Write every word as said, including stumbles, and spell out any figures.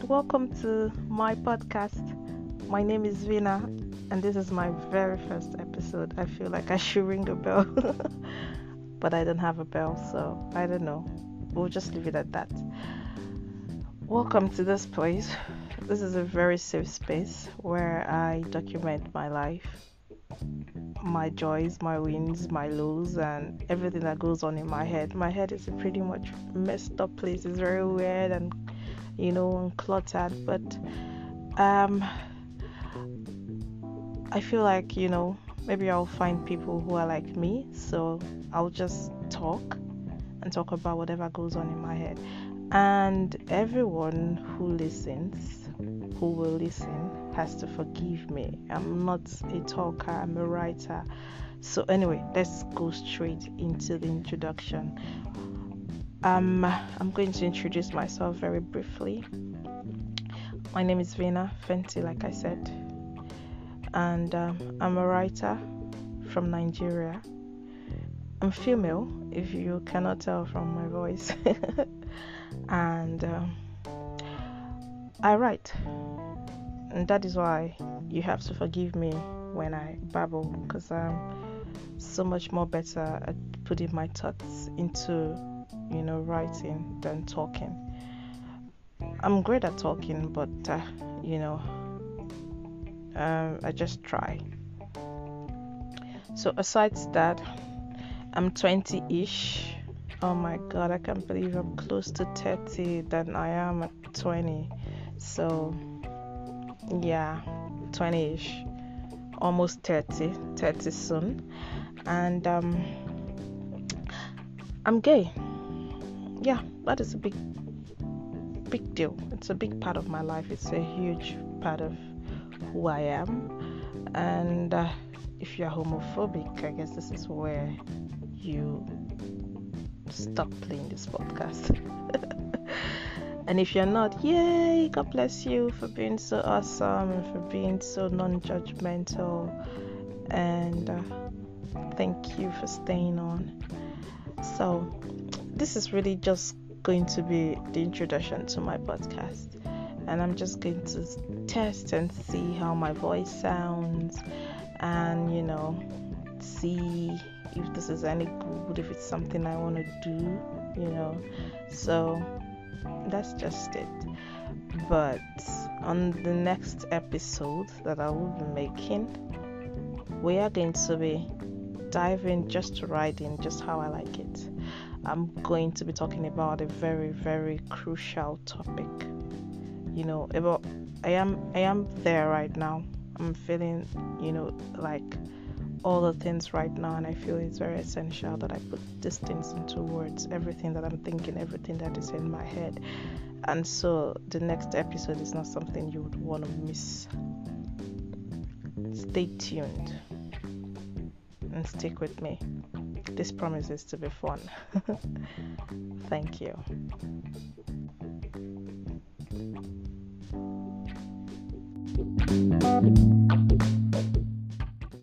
right, welcome to my podcast. My name is Veena, and this is my very first episode. I feel like I should ring the bell, but I don't have a bell, so I don't know. We'll just leave it at that. Welcome to this place. This is a very safe space where I document my life, my joys, my wins, my lows, and everything that goes on in my head. My head is a pretty much messed up place. It's very weird and, you know, and cluttered, but um, I feel like, you know, maybe I'll find people who are like me, so I'll just talk and talk about whatever goes on in my head. And everyone who listens, who will listen, has to forgive me. I'm not a talker, I'm a writer. So anyway, let's go straight into the introduction. Um, I'm going to introduce myself very briefly. My name is Veena Fenty, like I said. And um, I'm a writer from Nigeria. I'm female, if you cannot tell from my voice. And um, I write, and that is why you have to forgive me when I babble, because I'm so much more better at putting my thoughts into, you know, writing than talking. I'm great at talking, but uh, you know, um, I just try. So aside that, I'm twenty-ish. Oh my god, I can't believe I'm close to thirty than I am at twenty. So yeah, twenty-ish, almost thirty, thirty soon. And um, I'm gay. Yeah, that is a big, big deal. It's a big part of my life. It's a huge part of who I am. And uh, if you're homophobic, I guess this is where you stop playing this podcast. And if you're not, yay, God bless you for being so awesome and for being so non-judgmental, and uh, thank you for staying on. So this is really just going to be the introduction to my podcast, and I'm just going to test and see how my voice sounds, and you know, see if this is any good, if it's something I want to do, you know. So that's just it. But on the next episode that I will be making, we are going to be diving just right in, just how I like it. I'm going to be talking about a very, very crucial topic. You know, about I am I am there right now. I'm feeling, you know, like all the things right now, and I feel it's very essential that I put these things into words, everything that I'm thinking, everything that is in my head. And so the next episode is not something you would want to miss. Stay tuned and stick with me. This promises to be fun. Thank you. Thank you.